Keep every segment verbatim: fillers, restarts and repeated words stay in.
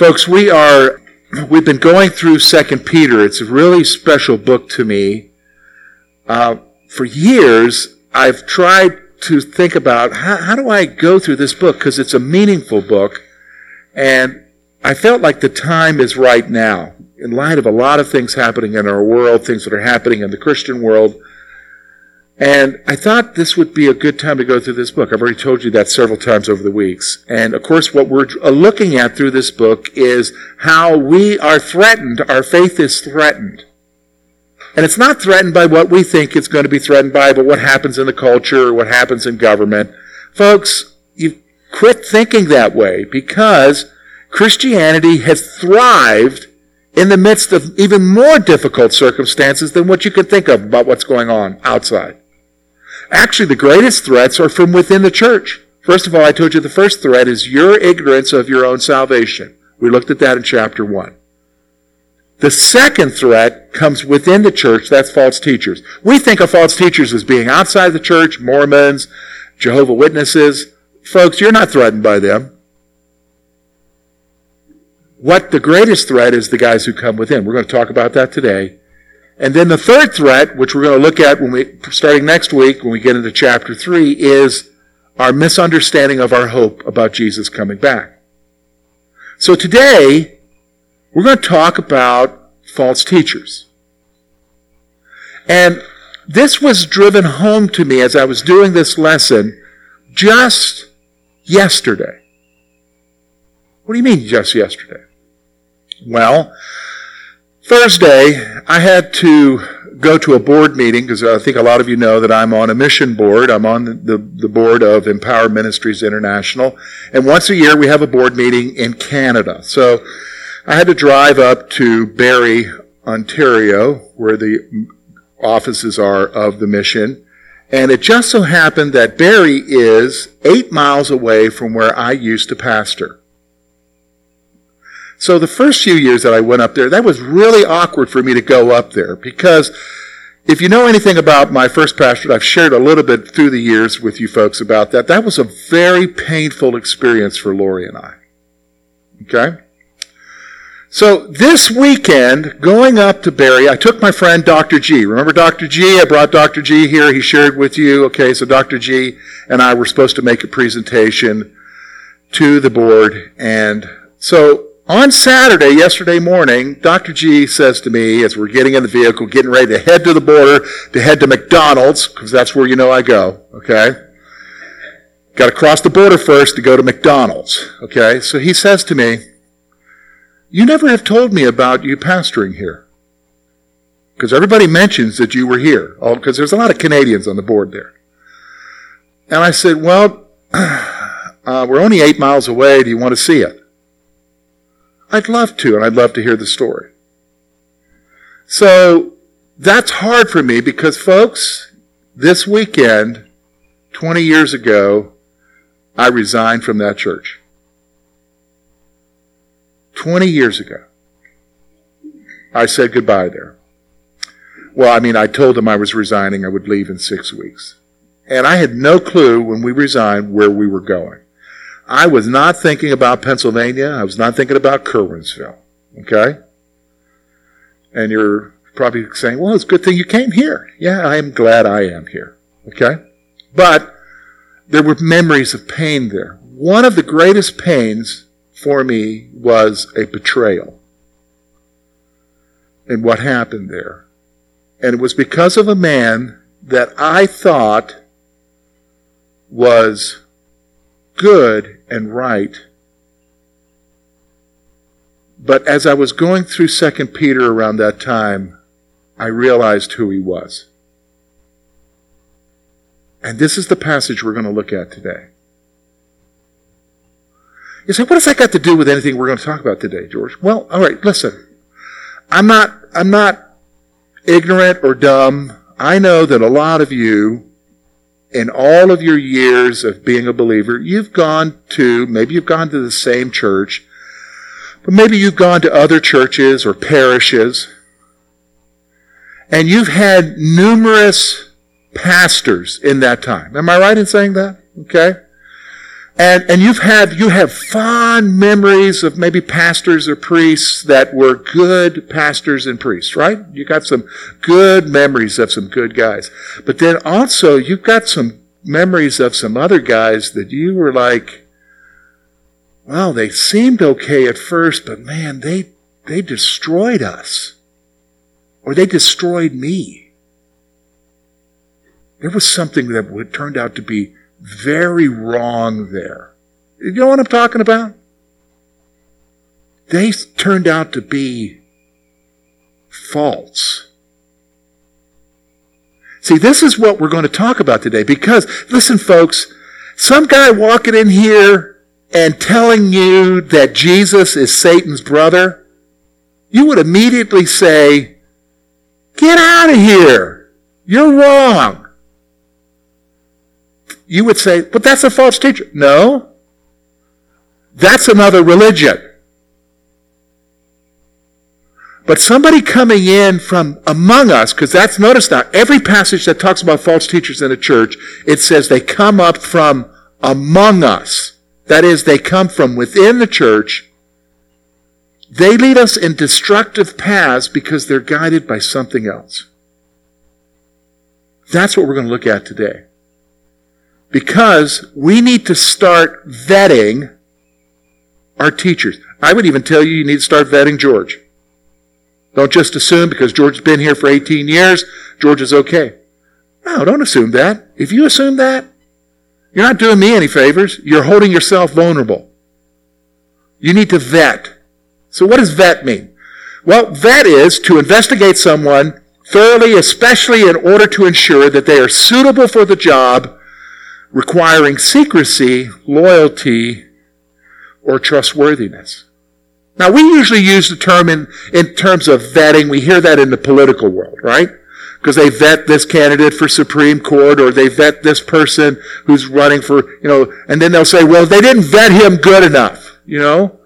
Folks, we are, we've been going through Second Peter. It's a really special book to me. Uh, for years, I've tried to think about how, how do I go through this book, because it's a meaningful book, and I felt like the time is right now in light of a lot of things happening in our world, things that are happening in the Christian world. And I thought this would be a good time to go through this book. I've already told you that several times over the weeks. And, of course, what we're looking at through this book is how we are threatened. Our faith is threatened. And it's not threatened by what we think it's going to be threatened by, but what happens in the culture or what happens in government. Folks, you quit thinking that way, because Christianity has thrived in the midst of even more difficult circumstances than what you could think of about what's going on outside. Actually, the greatest threats are from within the church. First of all, I told you the first threat is your ignorance of your own salvation. We looked at that in chapter one. The second threat comes within the church. That's false teachers. We think of false teachers as being outside the church, Mormons, Jehovah's Witnesses. Folks, you're not threatened by them. What the greatest threat is the guys who come within. We're going to talk about that today. And then the third threat, which we're going to look at when we starting next week when we get into chapter three, is our misunderstanding of our hope about Jesus coming back. So today, we're going to talk about false teachers. And this was driven home to me as I was doing this lesson just yesterday. What do you mean just yesterday? Well, Thursday, I had to go to a board meeting, because I think a lot of you know that I'm on a mission board. I'm on the, the, the board of Empower Ministries International. And once a year, we have a board meeting in Canada. So I had to drive up to Barrie, Ontario, where the offices are of the mission. And it just so happened that Barrie is eight miles away from where I used to pastor. So the first few years that I went up there, that was really awkward for me to go up there, because if you know anything about my first pastorate, I've shared a little bit through the years with you folks about that. That was a very painful experience for Lori and I. Okay? So this weekend, going up to Barrie, I took my friend Doctor G. Remember Doctor G? I brought Doctor G here. He shared with you. Okay, so Doctor G and I were supposed to make a presentation to the board. And so on Saturday, yesterday morning, Doctor G says to me, as we're getting in the vehicle, getting ready to head to the border, to head to McDonald's, because that's where you know I go, okay? Got to cross the border first to go to McDonald's, okay? So he says to me, "You never have told me about you pastoring here, because everybody mentions that you were here, because there's a lot of Canadians on the board there." And I said, "Well, uh, we're only eight miles away. Do you want to see it?" "I'd love to, and I'd love to hear the story." So that's hard for me, because, folks, this weekend, twenty years ago, I resigned from that church. twenty years ago. I said goodbye there. Well, I mean, I told them I was resigning. I would leave in six weeks. And I had no clue when we resigned where we were going. I was not thinking about Pennsylvania. I was not thinking about Kerwinsville. Okay? And you're probably saying, "Well, it's a good thing you came here." Yeah, I am glad I am here. Okay? But there were memories of pain there. One of the greatest pains for me was a betrayal and what happened there. And it was because of a man that I thought was good and right. But as I was going through Second Peter around that time, I realized who he was. And this is the passage we're going to look at today. You say, "What has that got to do with anything we're going to talk about today, George?" Well, all right, listen. I'm not, I'm not ignorant or dumb. I know that a lot of you, in all of your years of being a believer, you've gone to, maybe you've gone to the same church, but maybe you've gone to other churches or parishes, and you've had numerous pastors in that time. Am I right in saying that? Okay? And and you've had you have fond memories of maybe pastors or priests that were good pastors and priests, right? You got some good memories of some good guys. But then also you've got some memories of some other guys that you were like, wow, they seemed okay at first, but man, they they destroyed us. Or they destroyed me. There was something that would turned out to be very wrong there. You know what I'm talking about? They turned out to be false. See, this is what we're going to talk about today because, listen folks, some guy walking in here and telling you that Jesus is Satan's brother, you would immediately say, get out of here. You're wrong. You would say, but that's a false teacher. No. That's another religion. But somebody coming in from among us, because that's, notice now, every passage that talks about false teachers in a church, it says they come up from among us. That is, they come from within the church. They lead us in destructive paths because they're guided by something else. That's what we're going to look at today. Because we need to start vetting our teachers. I would even tell you you need to start vetting George. Don't just assume because George's been here for eighteen years, George is okay. No, don't assume that. If you assume that, you're not doing me any favors. You're holding yourself vulnerable. You need to vet. So what does vet mean? Well, vet is to investigate someone thoroughly, especially in order to ensure that they are suitable for the job requiring secrecy, loyalty, or trustworthiness. Now, we usually use the term in, in terms of vetting. We hear that in the political world, right? Because they vet this candidate for Supreme Court, or they vet this person who's running for, you know, and then they'll say, well, they didn't vet him good enough, you know?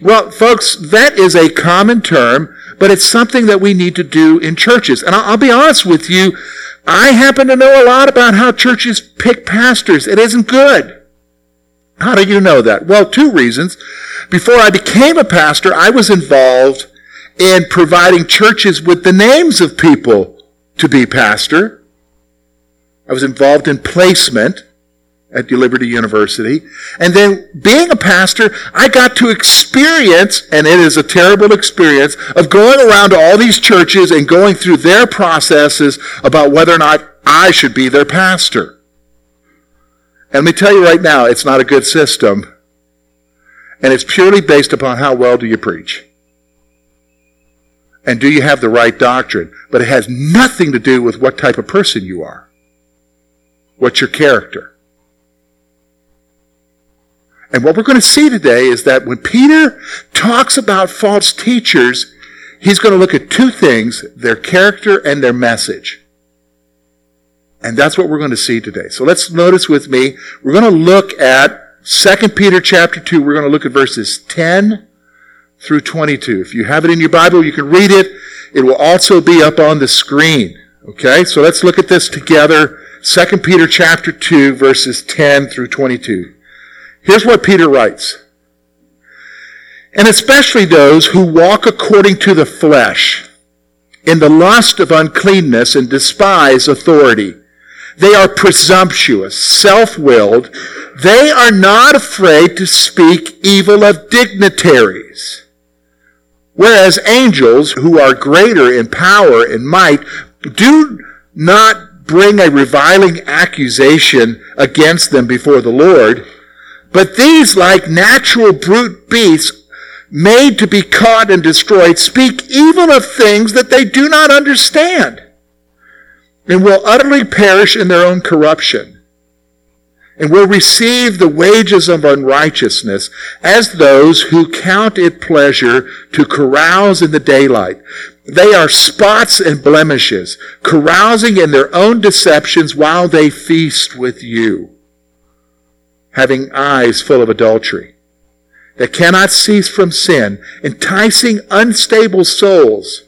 Well, folks, vet is a common term, but it's something that we need to do in churches. And I'll, I'll be honest with you, I happen to know a lot about how churches pick pastors. It isn't good. How do you know that? Well, two reasons. Before I became a pastor, I was involved in providing churches with the names of people to be pastor. I was involved in placement at Liberty University. And then being a pastor, I got to experience, and it is a terrible experience, of going around to all these churches and going through their processes about whether or not I should be their pastor. And let me tell you right now, it's not a good system. And it's purely based upon how well do you preach. And do you have the right doctrine? But it has nothing to do with what type of person you are. What's your character? And what we're going to see today is that when Peter talks about false teachers, he's going to look at two things, their character and their message. And that's what we're going to see today. So let's notice with me, we're going to look at Second Peter chapter two. We're going to look at verses ten through twenty-two. If you have it in your Bible, you can read it. It will also be up on the screen. Okay, so let's look at this together. Second Peter chapter two, verses ten through twenty-two. Here's what Peter writes. And especially those who walk according to the flesh, in the lust of uncleanness and despise authority. They are presumptuous, self-willed. They are not afraid to speak evil of dignitaries. Whereas angels, who are greater in power and might, do not bring a reviling accusation against them before the Lord. But these, like natural brute beasts, made to be caught and destroyed, speak evil of things that they do not understand, and will utterly perish in their own corruption, and will receive the wages of unrighteousness, as those who count it pleasure to carouse in the daylight. They are spots and blemishes, carousing in their own deceptions while they feast with you, having eyes full of adultery, that cannot cease from sin, enticing unstable souls.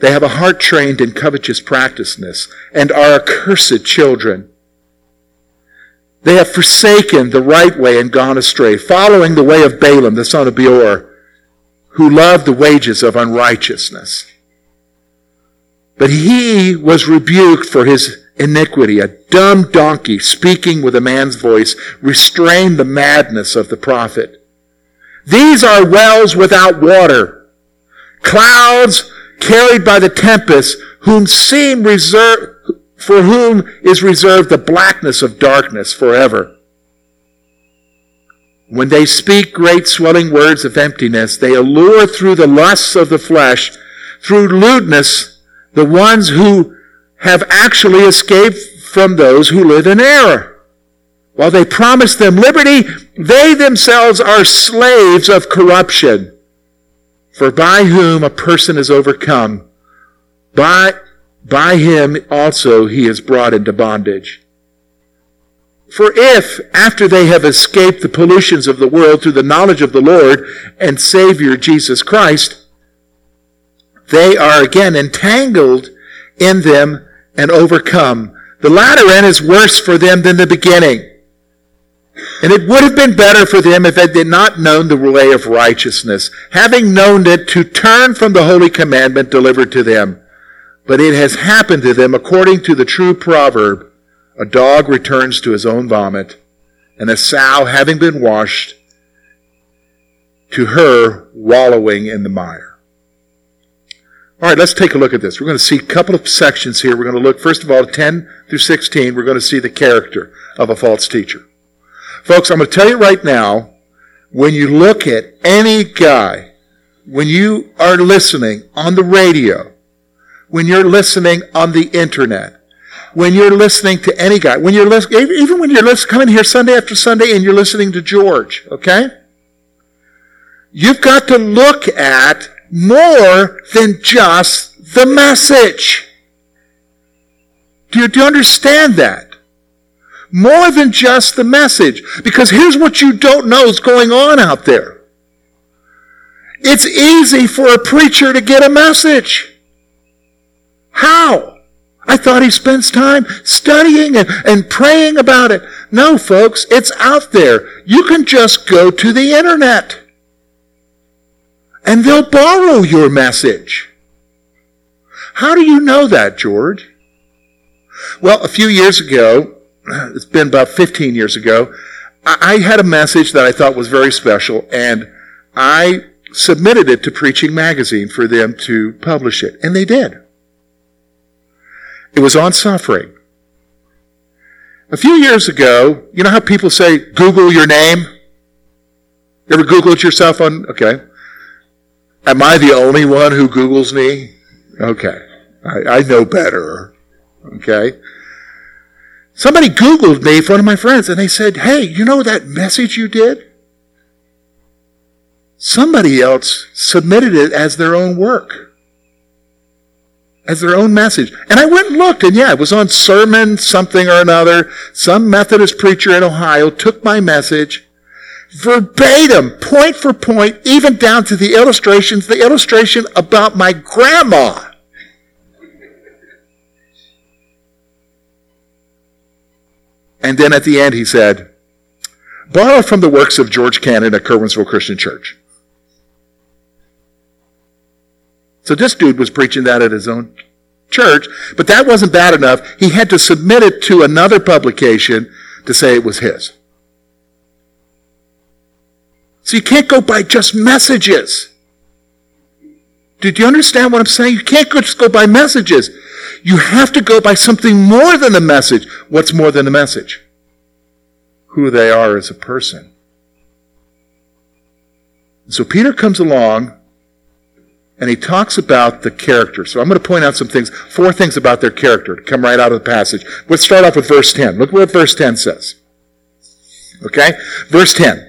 They have a heart trained in covetous practiceness, and are accursed children. They have forsaken the right way and gone astray, following the way of Balaam, the son of Beor, who loved the wages of unrighteousness. But he was rebuked for his iniquity. A dumb donkey, speaking with a man's voice, restrained the madness of the prophet. These are wells without water, clouds carried by the tempest, whom seem reserved, for whom is reserved the blackness of darkness forever. When they speak great swelling words of emptiness, they allure through the lusts of the flesh, through lewdness, the ones who have actually escaped from those who live in error. While they promise them liberty, they themselves are slaves of corruption. For by whom a person is overcome, by By him also he is brought into bondage. For if, after they have escaped the pollutions of the world through the knowledge of the Lord and Savior Jesus Christ, they are again entangled in them and overcome, the latter end is worse for them than the beginning. And it would have been better for them if they did not known the way of righteousness, having known it, to turn from the holy commandment delivered to them. But it has happened to them according to the true proverb, a dog returns to his own vomit, and a sow, having been washed, to her wallowing in the mire. All right, let's take a look at this. We're going to see a couple of sections here. We're going to look, first of all, ten through sixteen. We're going to see the character of a false teacher. Folks, I'm going to tell you right now, when you look at any guy, when you are listening on the radio, when you're listening on the internet, when you're listening to any guy, when you're listening, even when you're listening, coming here Sunday after Sunday and you're listening to George, okay? You've got to look at more than just the message. Do you, do you understand that? More than just the message. Because here's what you don't know is going on out there. It's easy for a preacher to get a message. How? I thought he spends time studying and, and praying about it. No, folks, it's out there. You can just go to the internet and they'll borrow your message. How do you know that, George? Well, a few years ago, it's been about fifteen years ago, I, I had a message that I thought was very special, and I submitted it to Preaching Magazine for them to publish it, and they did. It was on suffering. A few years ago, you know how people say, Google your name? You ever Googled yourself on, okay. Am I the only one who Googles me? Okay. I, I know better. Okay. Somebody Googled me, one of my friends, and they said, hey, you know that message you did? Somebody else submitted it as their own work. As their own message. And I went and looked, and yeah, it was on sermon something or another. Some Methodist preacher in Ohio took my message verbatim, point for point, even down to the illustrations, the illustration about my grandma. And then at the end he said, borrow from the works of George Cannon at Kerwinsville Christian Church. So this dude was preaching that at his own church, but that wasn't bad enough. He had to submit it to another publication to say it was his. So you can't go by just messages. Do you understand what I'm saying? You can't just go by messages. You have to go by something more than the message. What's more than the message? Who they are as a person. So Peter comes along, and he talks about the character. So I'm going to point out some things, four things about their character to come right out of the passage. Let's start off with verse ten. Look what verse ten says. Okay? Verse ten.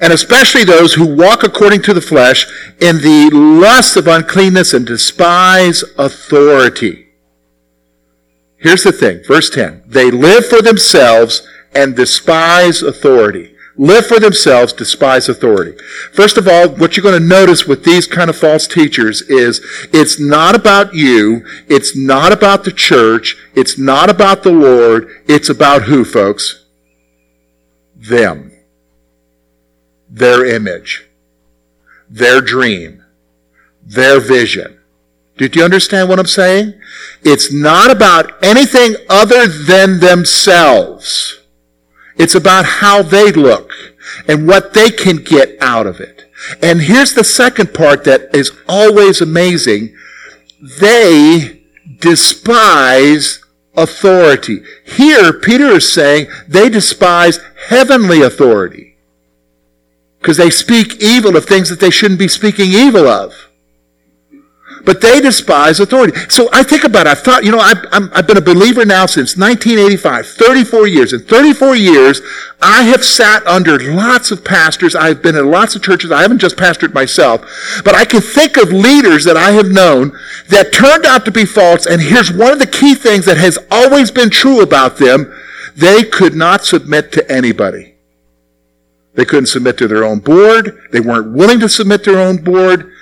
And especially those who walk according to the flesh in the lust of uncleanness and despise authority. Here's the thing. Verse ten. They live for themselves and despise authority. Live for themselves, despise authority. First of all, what you're going to notice with these kind of false teachers is it's not about you, it's not about the church, it's not about the Lord, it's about who, folks? them, their image, their dream, their vision. Did you understand what I'm saying? It's not about anything other than themselves. It's about how they look and what they can get out of it. And here's the second part that is always amazing. They despise authority. Here, Peter is saying they despise heavenly authority because they speak evil of things that they shouldn't be speaking evil of. But they despise authority. So I think about it. I've thought, you know, I've, I'm, I've been a believer now since nineteen eighty-five, thirty-four years. In thirty-four years, I have sat under lots of pastors. I've been in lots of churches. I haven't just pastored myself. But I can think of leaders that I have known that turned out to be false. And here's one of the key things that has always been true about them. They could not submit to anybody. They couldn't submit to their own board. They weren't willing to submit to their own board.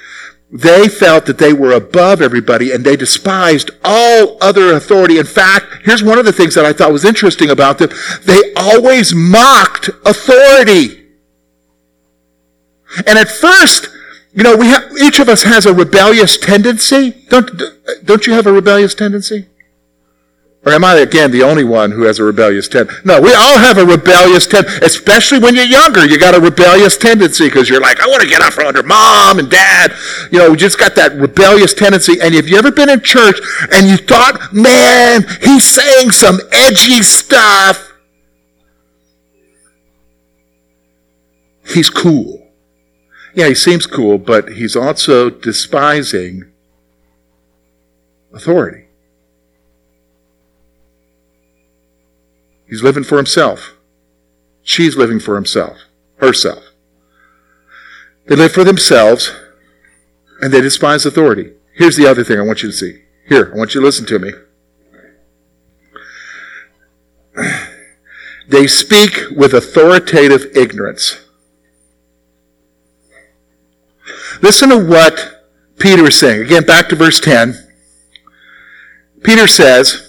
They felt that they were above everybody, and they despised all other authority. In fact, here's one of the things that I thought was interesting about them. They always mocked authority. And at first, you know, we have, each of us has a rebellious tendency. Don't, don't you have a rebellious tendency? Or am I, again, the only one who has a rebellious tendency? No, we all have a rebellious tendency, especially when you're younger. You got a rebellious tendency because you're like, I want to get out from under mom and dad. You know, we just got that rebellious tendency. And if you've ever been in church and you thought, man, he's saying some edgy stuff, he's cool. Yeah, he seems cool, but he's also despising authority. He's living for himself. She's living for himself, herself. They live for themselves, and they despise authority. Here's the other thing I want you to see. Here, I want you to listen to me. They speak with authoritative ignorance. Listen to what Peter is saying. Again, back to verse ten. Peter says,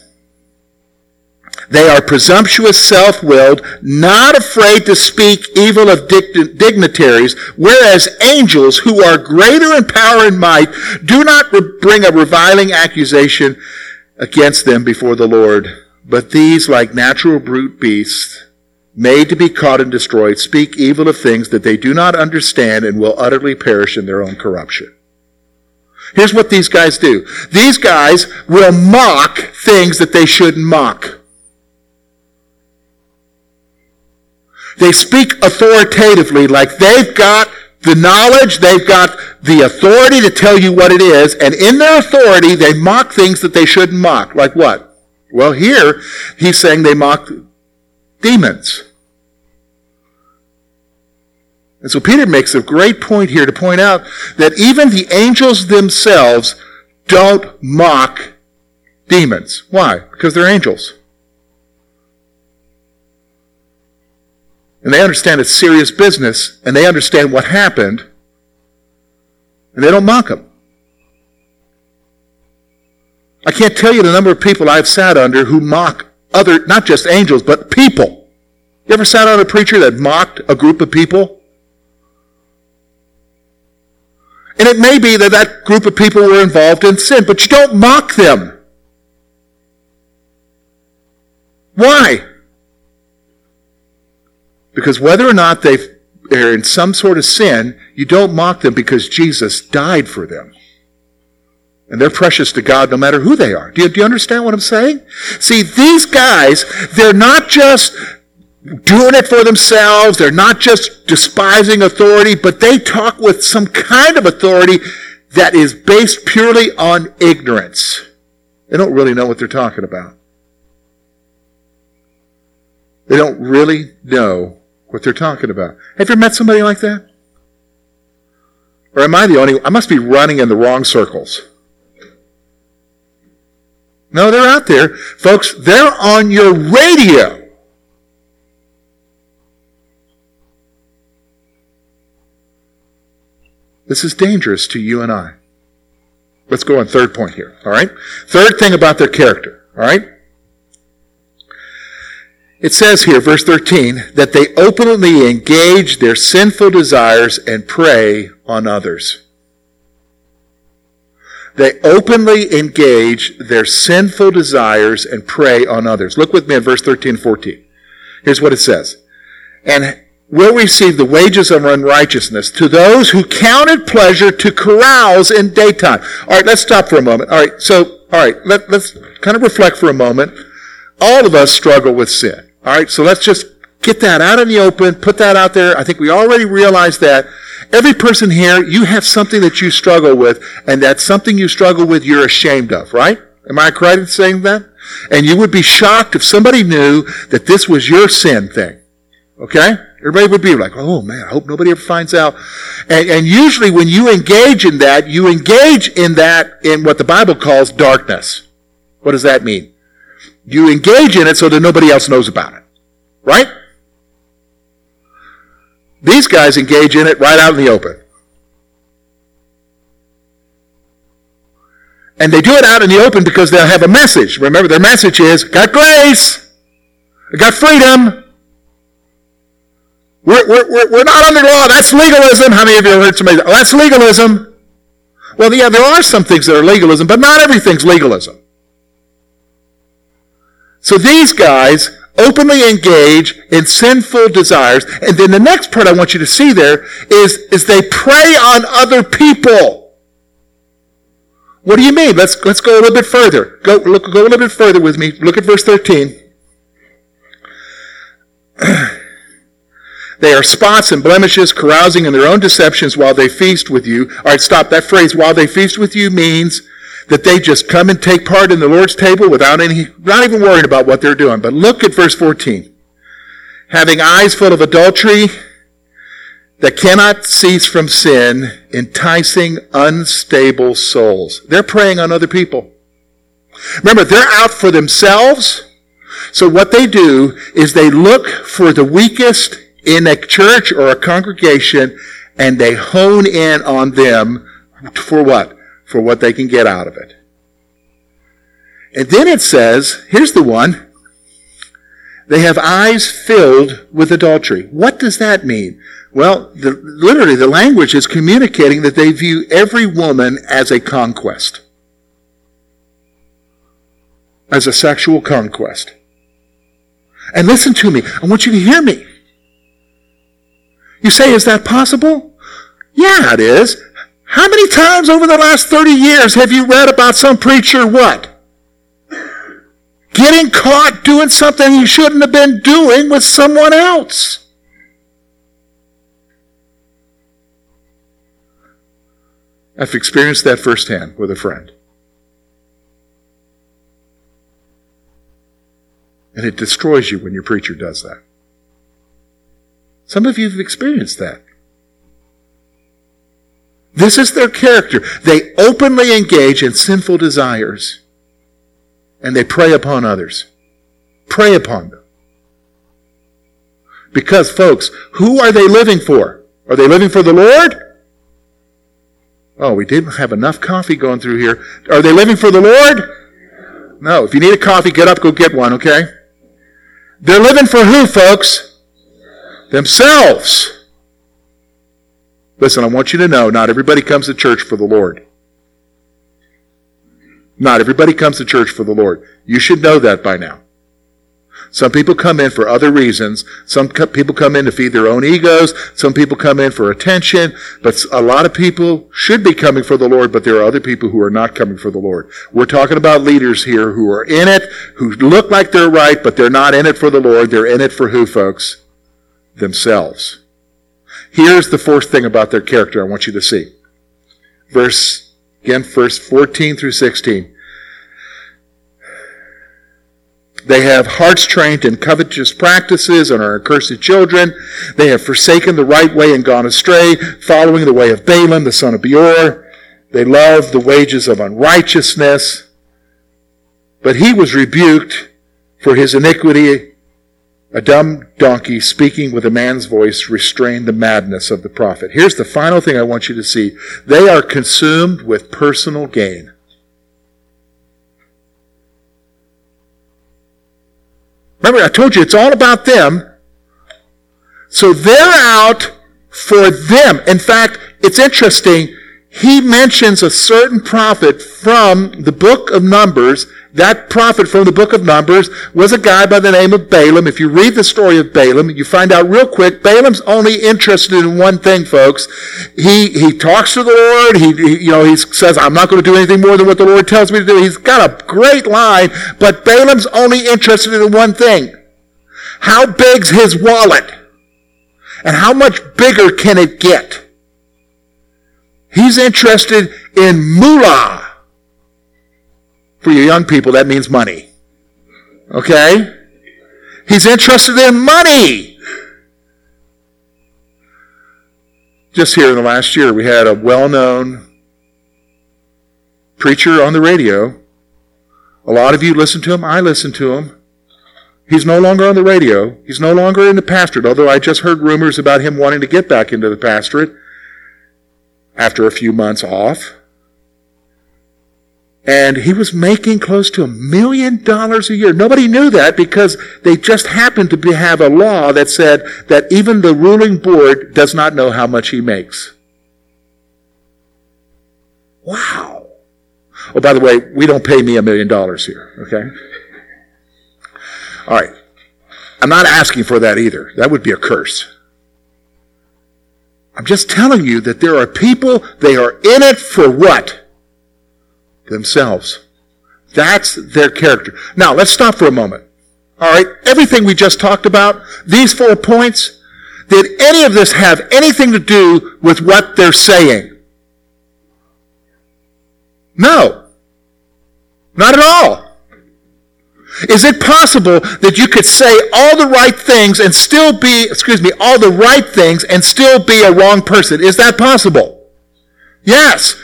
they are presumptuous, self-willed, not afraid to speak evil of dignitaries, whereas angels who are greater in power and might do not bring a reviling accusation against them before the Lord. But these, like natural brute beasts, made to be caught and destroyed, speak evil of things that they do not understand and will utterly perish in their own corruption. Here's what these guys do. These guys will mock things that they shouldn't mock. They speak authoritatively, like they've got the knowledge, they've got the authority to tell you what it is, and in their authority, they mock things that they shouldn't mock. Like what? Well, here, he's saying they mock demons. And so Peter makes a great point here to point out that even the angels themselves don't mock demons. Why? Because they're angels. And they understand it's serious business, and they understand what happened, and they don't mock them. I can't tell you the number of people I've sat under who mock other, not just angels, but people. You ever sat under a preacher that mocked a group of people? And it may be that that group of people were involved in sin, but you don't mock them. Why? Because whether or not they're in some sort of sin, you don't mock them because Jesus died for them. And they're precious to God no matter who they are. Do you, do you understand what I'm saying? See, these guys, they're not just doing it for themselves. They're not just despising authority, but they talk with some kind of authority that is based purely on ignorance. They don't really know what they're talking about. They don't really know what they're talking about. Have you ever met somebody like that? Or am I the only one? I must be running in the wrong circles. No, they're out there. Folks, they're on your radio. This is dangerous to you and I. Let's go on third point here, all right? Third thing about their character, all right? It says here, verse thirteen, that they openly engage their sinful desires and prey on others. They openly engage their sinful desires and prey on others. Look with me at verse thirteen and fourteen. Here's what it says. And will receive the wages of unrighteousness to those who counted pleasure to carouse in daytime. All right, let's stop for a moment. All right, so, all right, let, let's kind of reflect for a moment. All of us struggle with sin. All right, so let's just get that out in the open, put that out there. I think we already realize that. Every person here, you have something that you struggle with, and that's something you struggle with you're ashamed of, right? Am I correct in saying that? And you would be shocked if somebody knew that this was your sin thing, okay? Everybody would be like, oh, man, I hope nobody ever finds out. And, and usually when you engage in that, you engage in that in what the Bible calls darkness. What does that mean? You engage in it so that nobody else knows about it, right? These guys engage in it right out in the open. And they do it out in the open because they'll have a message. Remember, their message is, got grace, I got freedom. We're, we're, we're not under law. That's legalism. How many of you have heard somebody say, oh, that's legalism? Well, yeah, there are some things that are legalism, but not everything's legalism. So these guys openly engage in sinful desires. And then the next part I want you to see there is, is they prey on other people. What do you mean? Let's, let's go a little bit further. Go, look, go a little bit further with me. Look at verse thirteen. They are spots and blemishes, carousing in their own deceptions while they feast with you. All right, stop. That phrase, while they feast with you, means that they just come and take part in the Lord's table without any, not even worrying about what they're doing. But look at verse fourteen. Having eyes full of adultery that cannot cease from sin, enticing unstable souls. They're preying on other people. Remember, they're out for themselves. So what they do is they look for the weakest in a church or a congregation, and they hone in on them for what? For what they can get out of it. And then it says, here's the one, they have eyes filled with adultery. What does that mean? Well, the, literally the language is communicating that they view every woman as a conquest, as a sexual conquest. And listen to me, I want you to hear me. You say, is that possible? Yeah, it is. How many times over the last thirty years have you read about some preacher, what? Getting caught doing something he shouldn't have been doing with someone else. I've experienced that firsthand with a friend. And it destroys you when your preacher does that. Some of you have experienced that. This is their character. They openly engage in sinful desires, and they prey upon others. Prey upon them. Because, folks, who are they living for? Are they living for the Lord? Oh, we didn't have enough coffee going through here. Are they living for the Lord? No. If you need a coffee, get up, go get one, okay? They're living for who, folks? Themselves. Listen, I want you to know, not everybody comes to church for the Lord. Not everybody comes to church for the Lord. You should know that by now. Some people come in for other reasons. Some co- people come in to feed their own egos. Some people come in for attention. But a lot of people should be coming for the Lord, but there are other people who are not coming for the Lord. We're talking about leaders here who are in it, who look like they're right, but they're not in it for the Lord. They're in it for who, folks? Themselves. Here's the fourth thing about their character I want you to see. Verse, again, verse fourteen through sixteen. They have hearts trained in covetous practices and are accursed children. They have forsaken the right way and gone astray, following the way of Balaam, the son of Beor. They love the wages of unrighteousness. But he was rebuked for his iniquity. A dumb donkey speaking with a man's voice restrained the madness of the prophet. Here's the final thing I want you to see. They are consumed with personal gain. Remember, I told you, it's all about them. So they're out for them. In fact, it's interesting. He mentions a certain prophet from the book of Numbers. That prophet from the book of Numbers was a guy by the name of Balaam. If you read the story of Balaam, you find out real quick, Balaam's only interested in one thing, folks. He he talks to the Lord. He, he you know he says, I'm not going to do anything more than what the Lord tells me to do. He's got a great line, but Balaam's only interested in one thing. How big's his wallet? And how much bigger can it get? He's interested in moolah. For you young people, that means money. Okay? He's interested in money. Just here in the last year, we had a well-known preacher on the radio. A lot of you listen to him. I listen to him. He's no longer on the radio. He's no longer in the pastorate, although I just heard rumors about him wanting to get back into the pastorate after a few months off. And he was making close to a million dollars a year. Nobody knew that because they just happened to be, have a law that said that even the ruling board does not know how much he makes. Wow. Oh, by the way, we don't pay me a million dollars here, okay? All right. I'm not asking for that either. That would be a curse. I'm just telling you that there are people, they are in it for what? Themselves. That's their character. Now, let's stop for a moment. All right, everything we just talked about, these four points, did any of this have anything to do with what they're saying? No. Not at all. Is it possible that you could say all the right things and still be, excuse me, all the right things and still be a wrong person? Is that possible? Yes.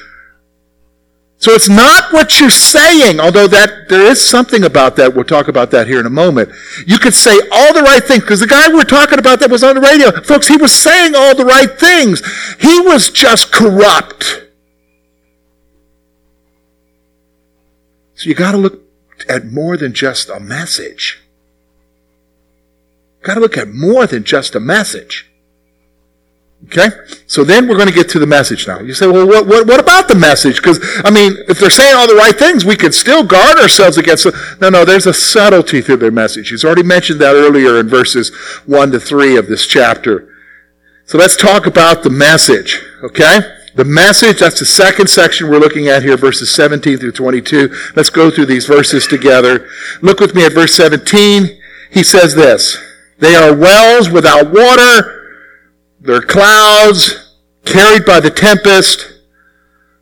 So it's not what you're saying, although that there is something about that. We'll talk about that here in a moment. You could say all the right things, because the guy we're talking about that was on the radio, folks, he was saying all the right things. He was just corrupt. So you got to look at more than just a message. Got to look at more than just a message. Okay? So then we're going to get to the message now. You say, well, what, what, what about the message? Because, I mean, if they're saying all the right things, we could still guard ourselves against them. No, no, there's a subtlety through their message. He's already mentioned that earlier in verses one to three of this chapter. So let's talk about the message, okay? The message, that's the second section we're looking at here, verses seventeen through twenty-two. Let's go through these verses together. Look with me at verse seventeen. He says this, they are wells without water, they're clouds carried by the tempest,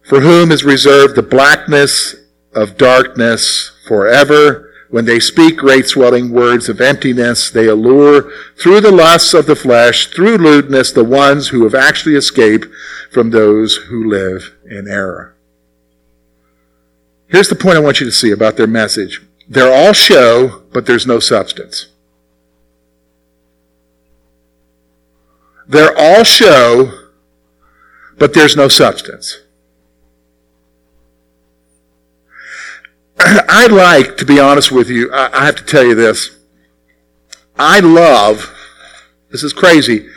for whom is reserved the blackness of darkness forever. When they speak great swelling words of emptiness, they allure through the lusts of the flesh, through lewdness, the ones who have actually escaped from those who live in error. Here's the point I want you to see about their message. They're all show, but there's no substance. They're all show, but there's no substance. I like, to be honest with you, I have to tell you this. I love, this is crazy,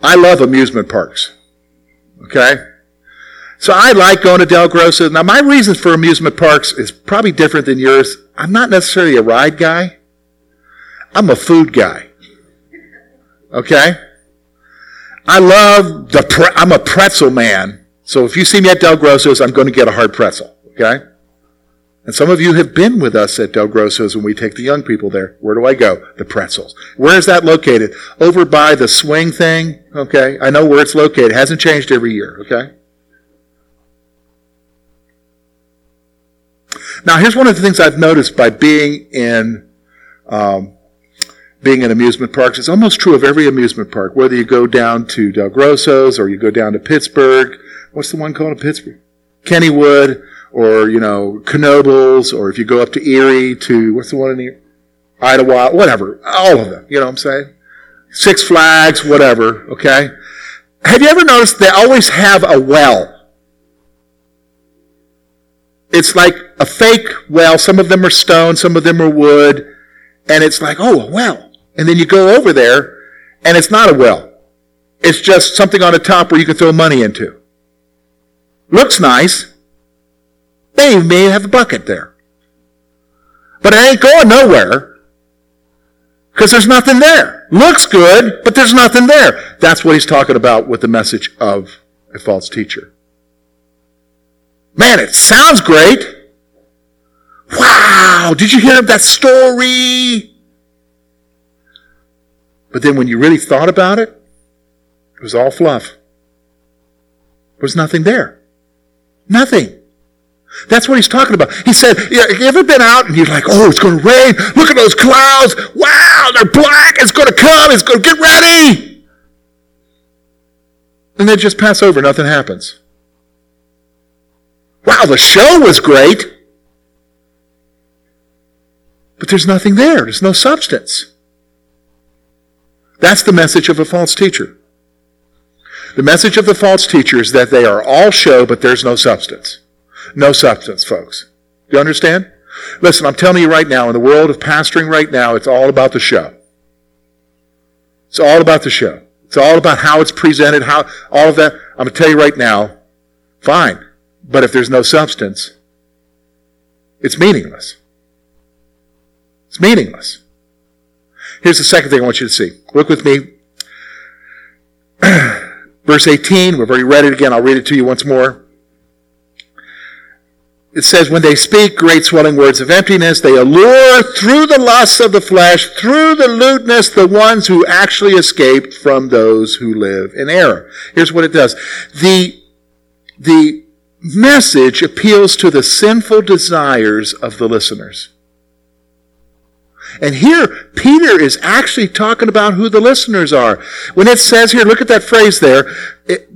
I love amusement parks. Okay? So I like going to Del Grosso. Now, my reasons for amusement parks is probably different than yours. I'm not necessarily a ride guy. I'm a food guy. Okay? I love the, pre- I'm a pretzel man. So if you see me at Del Grosso's, I'm going to get a hard pretzel, okay? And some of you have been with us at Del Grosso's when we take the young people there. Where do I go? The pretzels. Where is that located? Over by the swing thing, okay? I know where it's located. It hasn't changed every year, okay? Now, here's one of the things I've noticed by being in... Um, being in amusement parks. It's almost true of every amusement park, whether you go down to Del Grosso's or you go down to Pittsburgh. What's the one called in Pittsburgh? Kennywood, or, you know, Knoebels, or if you go up to Erie to, what's the one in Erie? Idaho, whatever. All of them. You know what I'm saying? Six Flags, whatever. Okay? Have you ever noticed they always have a well? It's like a fake well. Some of them are stone, some of them are wood. and it's like, oh, a well. And then you go over there, and it's not a well. It's just something on the top where you can throw money into. Looks nice. They may have a bucket there. But it ain't going nowhere because there's nothing there. Looks good, but there's nothing there. That's what he's talking about with the message of a false teacher. Man, it sounds great. Wow, did you hear of that story? But then when you really thought about it, it was all fluff. There was nothing there. Nothing. That's what he's talking about. He said, you ever been out and you're like, oh, it's going to rain. Look at those clouds. Wow, they're black. It's going to come. It's going to get ready. And they just pass over. Nothing happens. Wow, the show was great. But there's nothing there. There's no substance. That's the message of a false teacher. The message of the false teacher is that they are all show, but there's no substance. No substance, folks. Do you understand? Listen, I'm telling you right now, in the world of pastoring right now, it's all about the show. It's all about the show. It's all about how it's presented, how all of that. I'm going to tell you right now, fine. But if there's no substance, it's meaningless. It's meaningless. Here's the second thing I want you to see. Look with me. Verse eighteen, we've already read it again. I'll read it to you once more. It says, when they speak great swelling words of emptiness, they allure through the lusts of the flesh, through the lewdness, the ones who actually escaped from those who live in error. Here's what it does. The, the message appeals to the sinful desires of the listeners. And here, Peter is actually talking about who the listeners are. When it says here, look at that phrase there, it,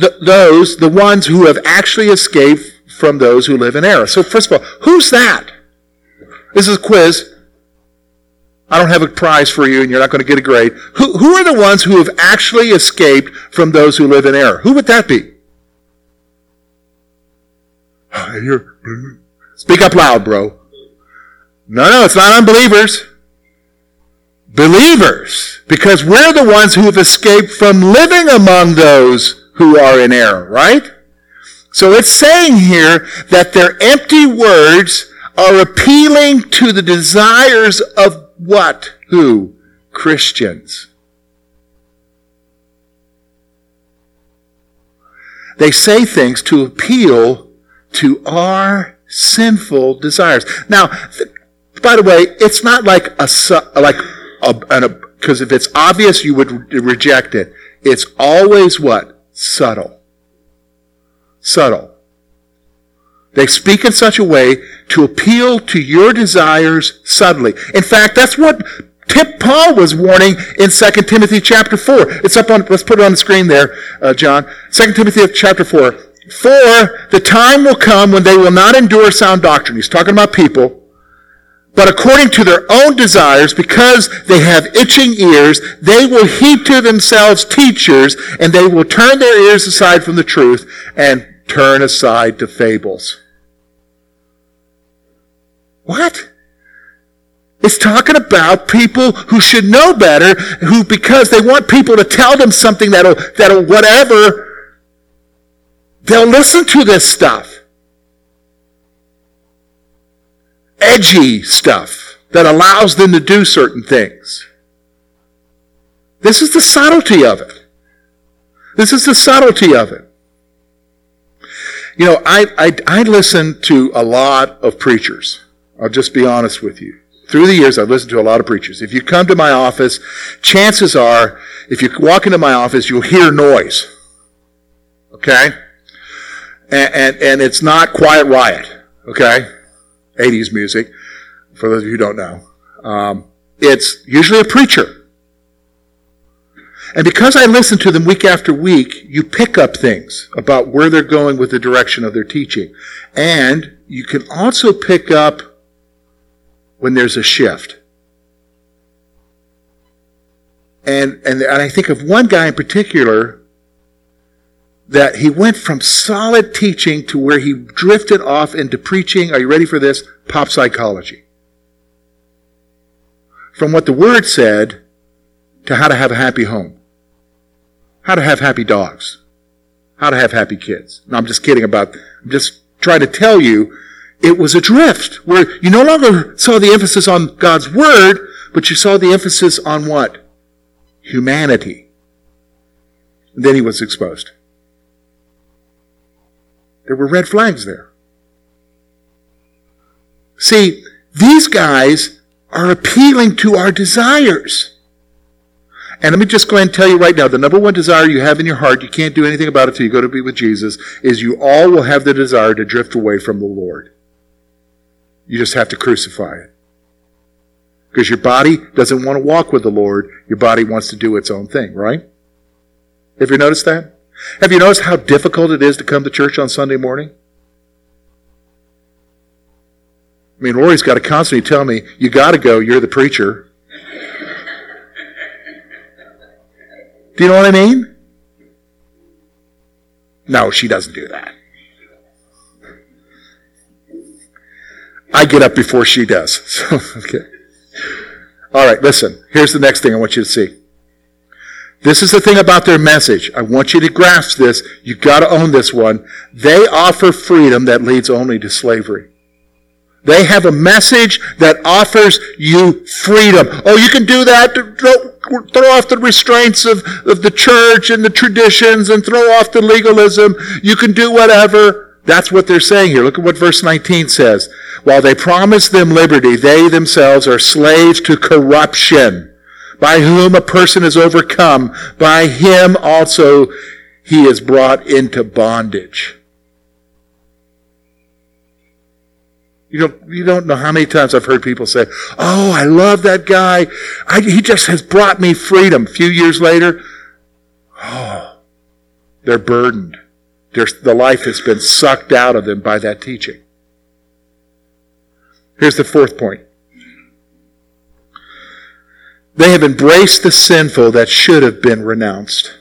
th- those, the ones who have actually escaped from those who live in error. So first of all, who's that? This is a quiz. I don't have a prize for you, and you're not going to get a grade. Who, who are the ones who have actually escaped from those who live in error? Who would that be? Speak up loud, bro. No, no, it's not unbelievers. Believers. Because we're the ones who have escaped from living among those who are in error, right? So it's saying here that their empty words are appealing to the desires of what? Who? Christians. They say things to appeal to our sinful desires. Now, th- by the way, it's not like a like because if it's obvious, you would re- reject it. It's always what? Subtle. Subtle. They speak in such a way to appeal to your desires subtly. In fact, that's what Tip Paul was warning in Second Timothy chapter four. It's up on. Let's put it on the screen there, uh, John. Second Timothy chapter four. For the time will come when they will not endure sound doctrine. He's talking about people. But according to their own desires, because they have itching ears, they will heap to themselves teachers, and they will turn their ears aside from the truth and turn aside to fables. What? It's talking about people who should know better, who, because they want people to tell them something that'll, that'll whatever, they'll listen to this stuff. Edgy stuff that allows them to do certain things. This is the subtlety of it. This is the subtlety of it. You know, I, I, I listen to a lot of preachers. I'll just be honest with you. Through the years, I've listened to a lot of preachers. If you come to my office, chances are, if you walk into my office, you'll hear noise. Okay? And, and, and it's not Quiet Riot. Okay? eighties music, for those of you who don't know. Um, it's usually a preacher. And because I listen to them week after week, you pick up things about where they're going with the direction of their teaching. And you can also pick up when there's a shift. And, and, and I think of one guy in particular that he went from solid teaching to where he drifted off into preaching, are you ready for this? Pop psychology. from what the Word said to how to have a happy home, how to have happy dogs, how to have happy kids. No, I'm just kidding about that. I'm just trying to tell you it was a drift where you no longer saw the emphasis on God's Word, but you saw the emphasis on what? Humanity. And then he was exposed. There were red flags there. See, these guys are appealing to our desires. And let me just go ahead and tell you right now, the number one desire you have in your heart, you can't do anything about it till you go to be with Jesus, is you all will have the desire to drift away from the Lord. You just have to crucify it. Because your body doesn't want to walk with the Lord. Your body wants to do its own thing, right? Have you noticed that? Have you noticed how difficult it is to come to church on Sunday morning? I mean, Lori's got to constantly tell me, you got to go, you're the preacher. Do you know what I mean? No, she doesn't do that. I get up before she does. So, okay. All right, listen. Here's the next thing I want you to see. This is the thing about their message. I want you to grasp this. You've got to own this one. They offer freedom that leads only to slavery. They have a message that offers you freedom. Oh, you can do that. Throw off the restraints of, of the church and the traditions and throw off the legalism. You can do whatever. That's what they're saying here. Look at what verse nineteen says. While they promise them liberty, they themselves are slaves to corruption, by whom a person is overcome. By him also he is brought into bondage. You don't, you don't know how many times I've heard people say, oh, I love that guy. I, he just has brought me freedom. A few years later, oh, they're burdened. Their, the life has been sucked out of them by that teaching. Here's the fourth point. They have embraced the sinful that should have been renounced.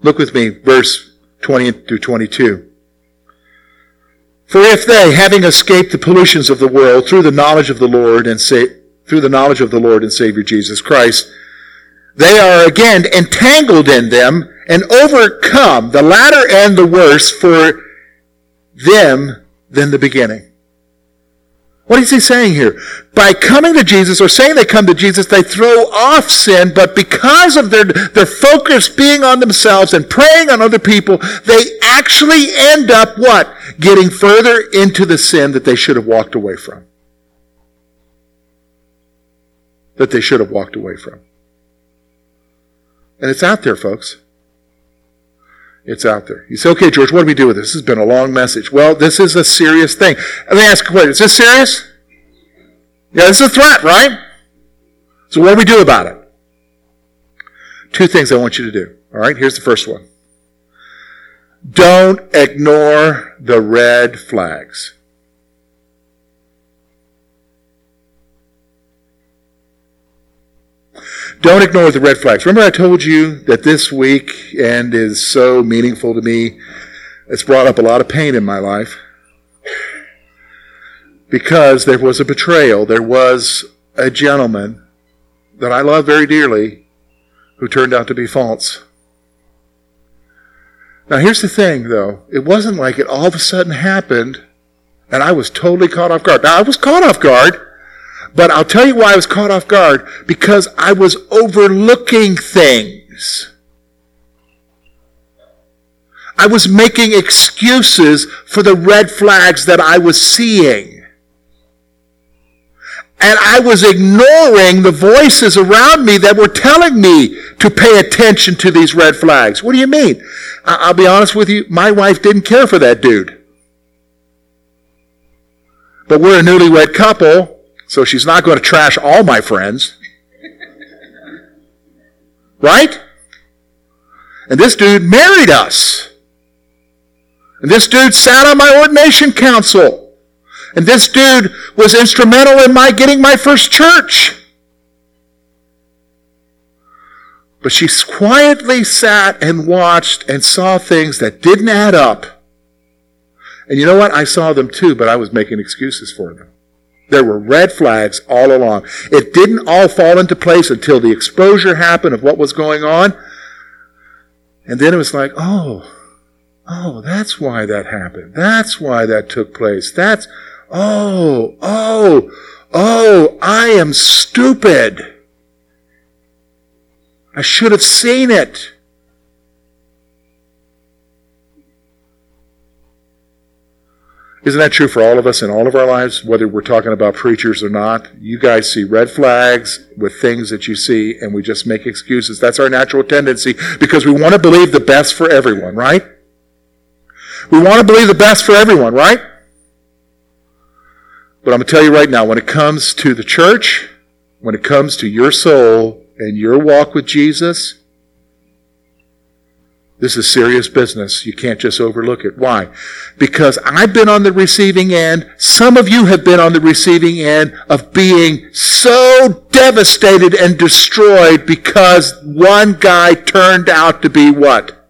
Look with me, verse twenty through twenty-two. For if they, having escaped the pollutions of the world through the knowledge of the Lord and sa- through the knowledge of the Lord and Savior Jesus Christ, they are again entangled in them and overcome, the latter and the worse for them than the beginning. What is he saying here? By coming to Jesus, or saying they come to Jesus, they throw off sin, but because of their, their focus being on themselves and preying on other people, they actually end up what? Getting further into the sin that they should have walked away from. That they should have walked away from. And it's out there, folks. It's out there. You say, okay, George, what do we do with this? This has been a long message. Well, this is a serious thing. Let me ask you, wait, is this serious? Yeah, this is a threat, right? So what do we do about it? Two things I want you to do. All right, here's the first one. Don't ignore the red flags. Don't ignore the red flags. Remember I told you that this weekend is so meaningful to me. It's brought up a lot of pain in my life because there was a betrayal. There was a gentleman that I love very dearly who turned out to be false. Now, here's the thing, though. It wasn't like it all of a sudden happened, and I was totally caught off guard. Now, I was caught off guard, but I'll tell you why I was caught off guard. Because I was overlooking things. I was making excuses for the red flags that I was seeing. And I was ignoring the voices around me that were telling me to pay attention to these red flags. What do you mean? I'll be honest with you, my wife didn't care for that dude. But we're a newlywed couple, so she's not going to trash all my friends. Right? And this dude married us. And this dude sat on my ordination council. And this dude was instrumental in my getting my first church. But she quietly sat and watched and saw things that didn't add up. And you know what? I saw them too, but I was making excuses for them. There were red flags all along. It didn't all fall into place until the exposure happened of what was going on. And then it was like, oh, oh, that's why that happened. That's why that took place. That's, oh, oh, oh, I am stupid. I should have seen it. Isn't that true for all of us in all of our lives, whether we're talking about preachers or not? You guys see red flags with things that you see, and we just make excuses. That's our natural tendency because we want to believe the best for everyone, right? We want to believe the best for everyone, right? But I'm going to tell you right now, when it comes to the church, when it comes to your soul and your walk with Jesus, this is serious business. You can't just overlook it. Why? Because I've been on the receiving end. Some of you have been on the receiving end of being so devastated and destroyed because one guy turned out to be what?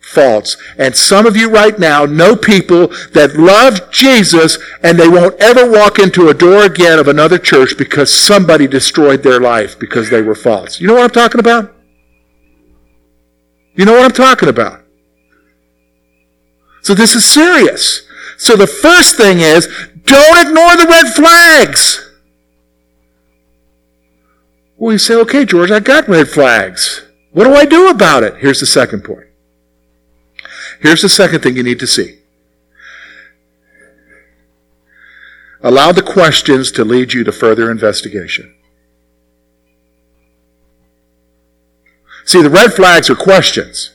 False. And some of you right now know people that love Jesus and they won't ever walk into a door again of another church because somebody destroyed their life because they were false. You know what I'm talking about? You know what I'm talking about. So this is serious. So the first thing is, don't ignore the red flags. Well, you say, okay, George, I got red flags. What do I do about it? Here's the second point. Here's the second thing you need to see. Allow the questions to lead you to further investigation. See, the red flags are questions.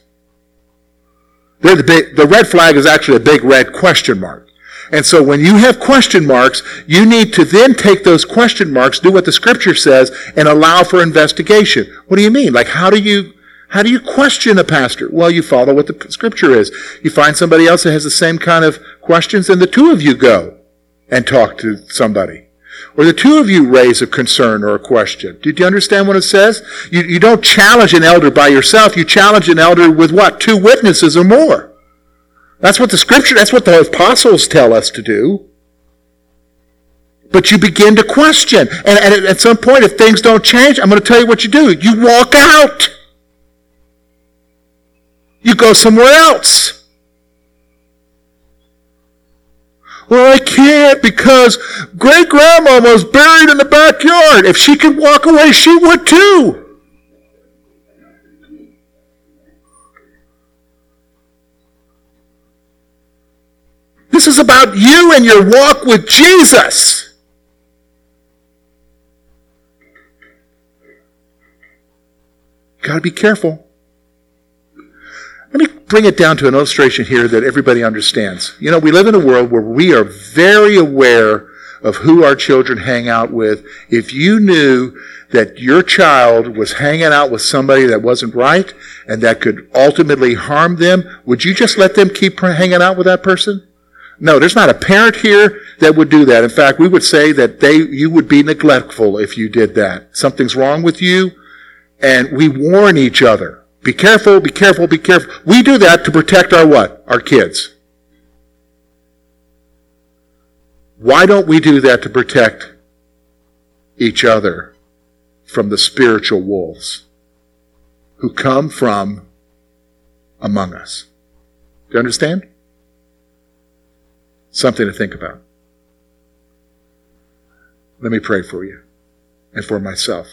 They're the, big, the red flag is actually a big red question mark. And so when you have question marks, you need to then take those question marks, do what the Scripture says, and allow for investigation. What do you mean? Like, how do you, how do you question a pastor? Well, you follow what the Scripture is. You find somebody else that has the same kind of questions, and the two of you go and talk to somebody. Or the two of you raise a concern or a question. Did you understand what it says? You, you don't challenge an elder by yourself. You challenge an elder with what? Two witnesses or more. That's what the Scripture, that's what the apostles tell us to do. But you begin to question. And, and at some point, if things don't change, I'm going to tell you what you do. You walk out. You go somewhere else. Well, I can't because great-grandma was buried in the backyard. If she could walk away, she would too. This is about you and your walk with Jesus. Got to be careful. Let me bring it down to an illustration here that everybody understands. You know, we live in a world where we are very aware of who our children hang out with. If you knew that your child was hanging out with somebody that wasn't right and that could ultimately harm them, would you just let them keep hanging out with that person? No, there's not a parent here that would do that. In fact, we would say that they, you would be neglectful if you did that. Something's wrong with you, and we warn each other. Be careful, be careful, be careful. We do that to protect our what? Our kids. Why don't we do that to protect each other from the spiritual wolves who come from among us? Do you understand? Something to think about. Let me pray for you and for myself.